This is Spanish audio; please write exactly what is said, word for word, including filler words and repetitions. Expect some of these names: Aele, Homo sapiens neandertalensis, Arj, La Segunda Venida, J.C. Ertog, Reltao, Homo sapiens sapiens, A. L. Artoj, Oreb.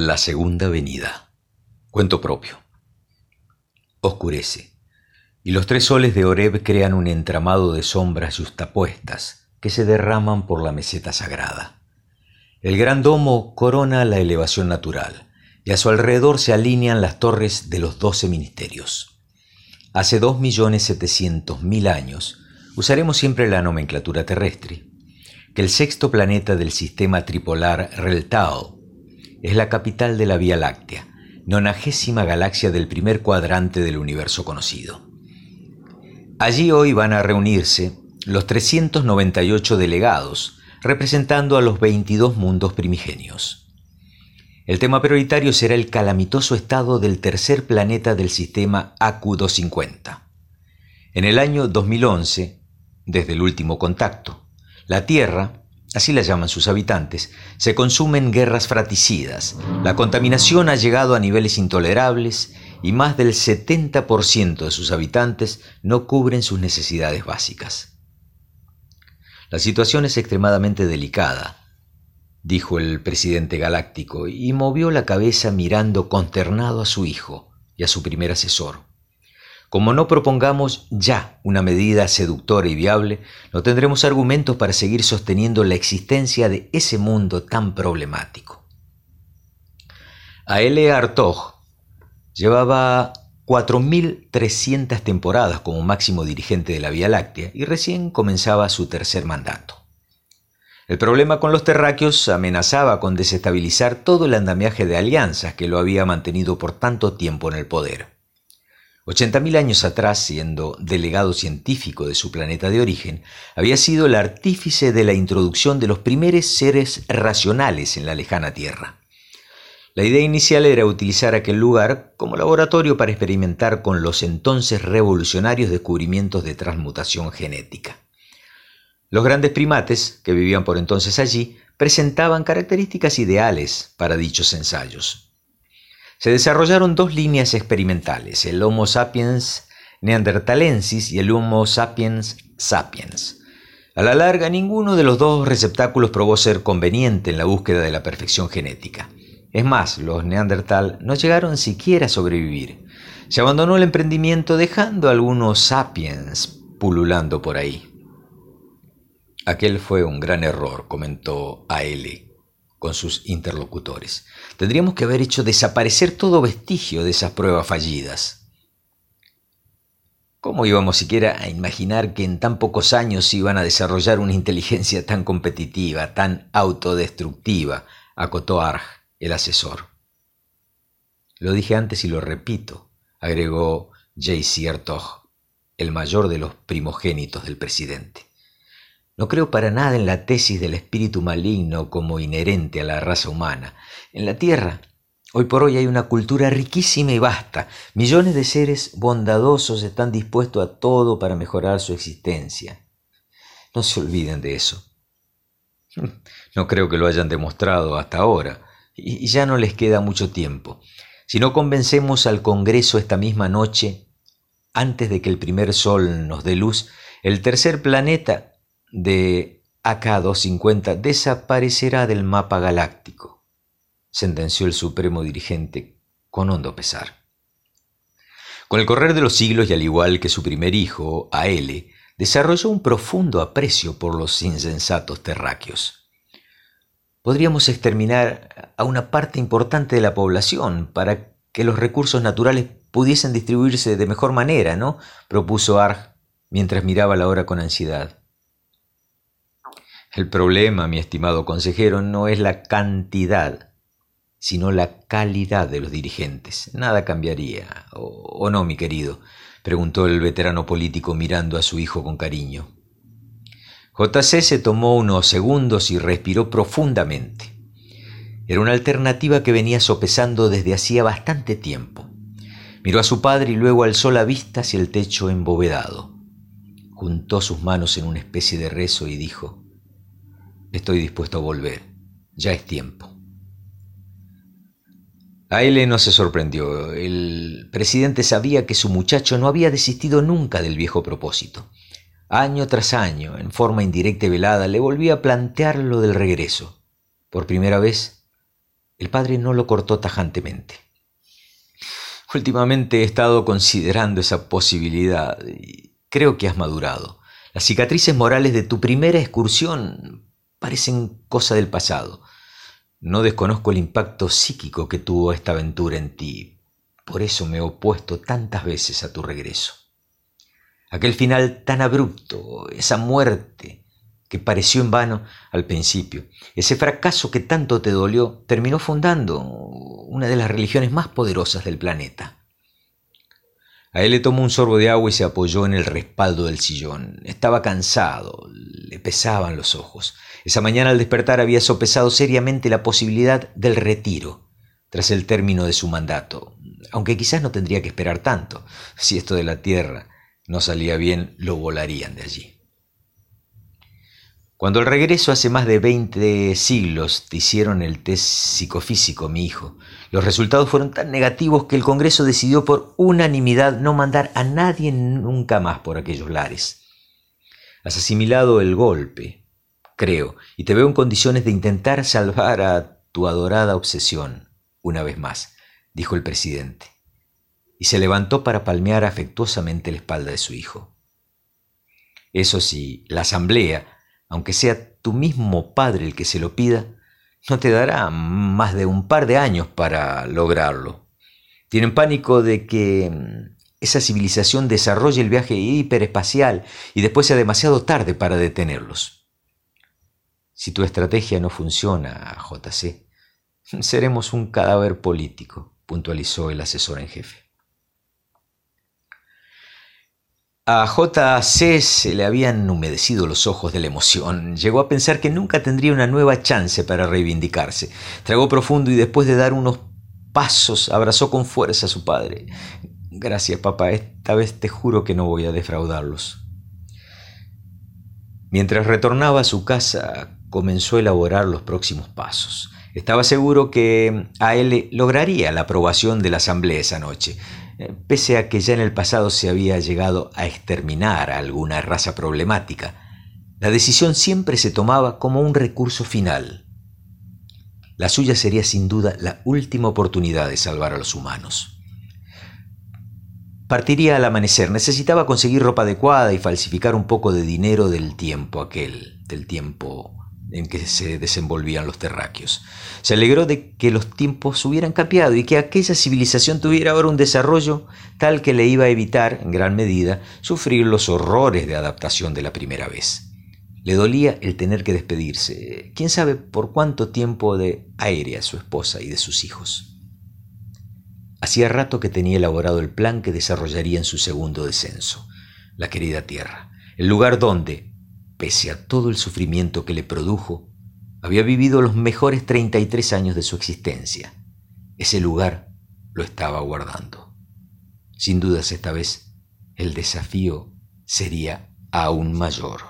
La Segunda Venida. Cuento propio. Oscurece, y los tres soles de Oreb crean un entramado de sombras yuxtapuestas que se derraman por la meseta sagrada. El gran domo corona la elevación natural, y a su alrededor se alinean las torres de los doce ministerios. Hace dos millones setecientos mil años, usaremos siempre la nomenclatura terrestre, que el sexto planeta del sistema tripolar Reltao es la capital de la Vía Láctea, nonagésima galaxia del primer cuadrante del universo conocido. Allí hoy van a reunirse los trescientos noventa y ocho delegados, representando a los veintidós mundos primigenios. El tema prioritario será el calamitoso estado del tercer planeta del sistema A C U doscientos cincuenta. En el año dos mil once, desde el último contacto, la Tierra, así la llaman sus habitantes, se consumen guerras fratricidas, la contaminación ha llegado a niveles intolerables y más del setenta por ciento de sus habitantes no cubren sus necesidades básicas. La situación es extremadamente delicada, dijo el presidente galáctico y movió la cabeza mirando consternado a su hijo y a su primer asesor. Como no propongamos ya una medida seductora y viable, no tendremos argumentos para seguir sosteniendo la existencia de ese mundo tan problemático. A. L. Artoj llevaba cuatro mil trescientas temporadas como máximo dirigente de la Vía Láctea y recién comenzaba su tercer mandato. El problema con los terráqueos amenazaba con desestabilizar todo el andamiaje de alianzas que lo había mantenido por tanto tiempo en el poder. ochenta mil años atrás, siendo delegado científico de su planeta de origen, había sido el artífice de la introducción de los primeros seres racionales en la lejana Tierra. La idea inicial era utilizar aquel lugar como laboratorio para experimentar con los entonces revolucionarios descubrimientos de transmutación genética. Los grandes primates, que vivían por entonces allí, presentaban características ideales para dichos ensayos. Se desarrollaron dos líneas experimentales, el Homo sapiens neandertalensis y el Homo sapiens sapiens. A la larga, ninguno de los dos receptáculos probó ser conveniente en la búsqueda de la perfección genética. Es más, los neandertal no llegaron siquiera a sobrevivir. Se abandonó el emprendimiento dejando a algunos sapiens pululando por ahí. Aquel fue un gran error, comentó Aele con sus interlocutores. Tendríamos que haber hecho desaparecer todo vestigio de esas pruebas fallidas. ¿Cómo íbamos siquiera a imaginar que en tan pocos años iban a desarrollar una inteligencia tan competitiva, tan autodestructiva? Acotó Arj, el asesor. Lo dije antes y lo repito, agregó J C. Ertog, el mayor de los primogénitos del presidente. No creo para nada en la tesis del espíritu maligno como inherente a la raza humana. En la Tierra, hoy por hoy hay una cultura riquísima y vasta. Millones de seres bondadosos están dispuestos a todo para mejorar su existencia. No se olviden de eso. No creo que lo hayan demostrado hasta ahora, y ya no les queda mucho tiempo. Si no convencemos al Congreso esta misma noche, antes de que el primer sol nos dé luz, el tercer planeta de A K doscientos cincuenta desaparecerá del mapa galáctico, sentenció el supremo dirigente con hondo pesar. Con el correr de los siglos y al igual que su primer hijo, Aele, desarrolló un profundo aprecio por los insensatos terráqueos. Podríamos exterminar a una parte importante de la población para que los recursos naturales pudiesen distribuirse de mejor manera, ¿no?, propuso Arj mientras miraba la hora con ansiedad. El problema, mi estimado consejero, no es la cantidad, sino la calidad de los dirigentes. Nada cambiaría, ¿o, o no, mi querido?, preguntó el veterano político mirando a su hijo con cariño. J C se tomó unos segundos y respiró profundamente. Era una alternativa que venía sopesando desde hacía bastante tiempo. Miró a su padre y luego alzó la vista hacia el techo embovedado. Juntó sus manos en una especie de rezo y dijo: «Estoy dispuesto a volver. Ya es tiempo». Aele no se sorprendió. El presidente sabía que su muchacho no había desistido nunca del viejo propósito. Año tras año, en forma indirecta y velada, le volvía a plantear lo del regreso. Por primera vez, El padre no lo cortó tajantemente. Últimamente he estado considerando esa posibilidad y creo que has madurado. Las cicatrices morales de tu primera excursión parecen cosa del pasado. No desconozco el impacto psíquico que tuvo esta aventura en ti. Por eso me he opuesto tantas veces a tu regreso. Aquel final tan abrupto, esa muerte que pareció en vano al principio, ese fracaso que tanto te dolió, terminó fundando una de las religiones más poderosas del planeta. Aele tomó un sorbo de agua y se apoyó en el respaldo del sillón. Estaba cansado, le pesaban los ojos. Esa mañana al despertar había sopesado seriamente la posibilidad del retiro tras el término de su mandato, aunque quizás no tendría que esperar tanto. Si esto de la Tierra no salía bien, lo volarían de allí. Cuando al regreso hace más de veinte siglos te hicieron el test psicofísico, mi hijo, los resultados fueron tan negativos que el Congreso decidió por unanimidad no mandar a nadie nunca más por aquellos lares. Has asimilado el golpe, creo, y te veo en condiciones de intentar salvar a tu adorada obsesión una vez más, dijo el presidente, y se levantó para palmear afectuosamente la espalda de su hijo. Eso sí, la asamblea, aunque sea tu mismo padre el que se lo pida, no te dará más de un par de años para lograrlo. Tienen pánico de que esa civilización desarrolle el viaje hiperespacial y después sea demasiado tarde para detenerlos. Si tu estrategia no funciona, J C, seremos un cadáver político, puntualizó el asesor en jefe. A J C se le habían humedecido los ojos de la emoción. Llegó a pensar que nunca tendría una nueva chance para reivindicarse. Tragó profundo y después de dar unos pasos abrazó con fuerza a su padre. Gracias, papá. Esta vez te juro que no voy a defraudarlos. Mientras retornaba a su casa, comenzó a elaborar los próximos pasos. Estaba seguro que Aele lograría la aprobación de la asamblea esa noche, pese a que ya en el pasado se había llegado a exterminar a alguna raza problemática. La decisión siempre se tomaba como un recurso final. La suya sería sin duda la última oportunidad de salvar a los humanos. Partiría al amanecer. Necesitaba conseguir ropa adecuada y falsificar un poco de dinero del tiempo aquel, del tiempo en que se desenvolvían los terráqueos. Se alegró de que los tiempos hubieran cambiado y que aquella civilización tuviera ahora un desarrollo tal que le iba a evitar, en gran medida, sufrir los horrores de adaptación de la primera vez. Le dolía el tener que despedirse, quién sabe por cuánto tiempo, de Aérea, su esposa, y de sus hijos. Hacía rato que tenía elaborado el plan que desarrollaría en su segundo descenso, la querida Tierra, el lugar donde, pese a todo el sufrimiento que le produjo, había vivido los mejores treinta y tres años de su existencia. Ese lugar lo estaba aguardando. Sin dudas, esta vez, el desafío sería aún mayor.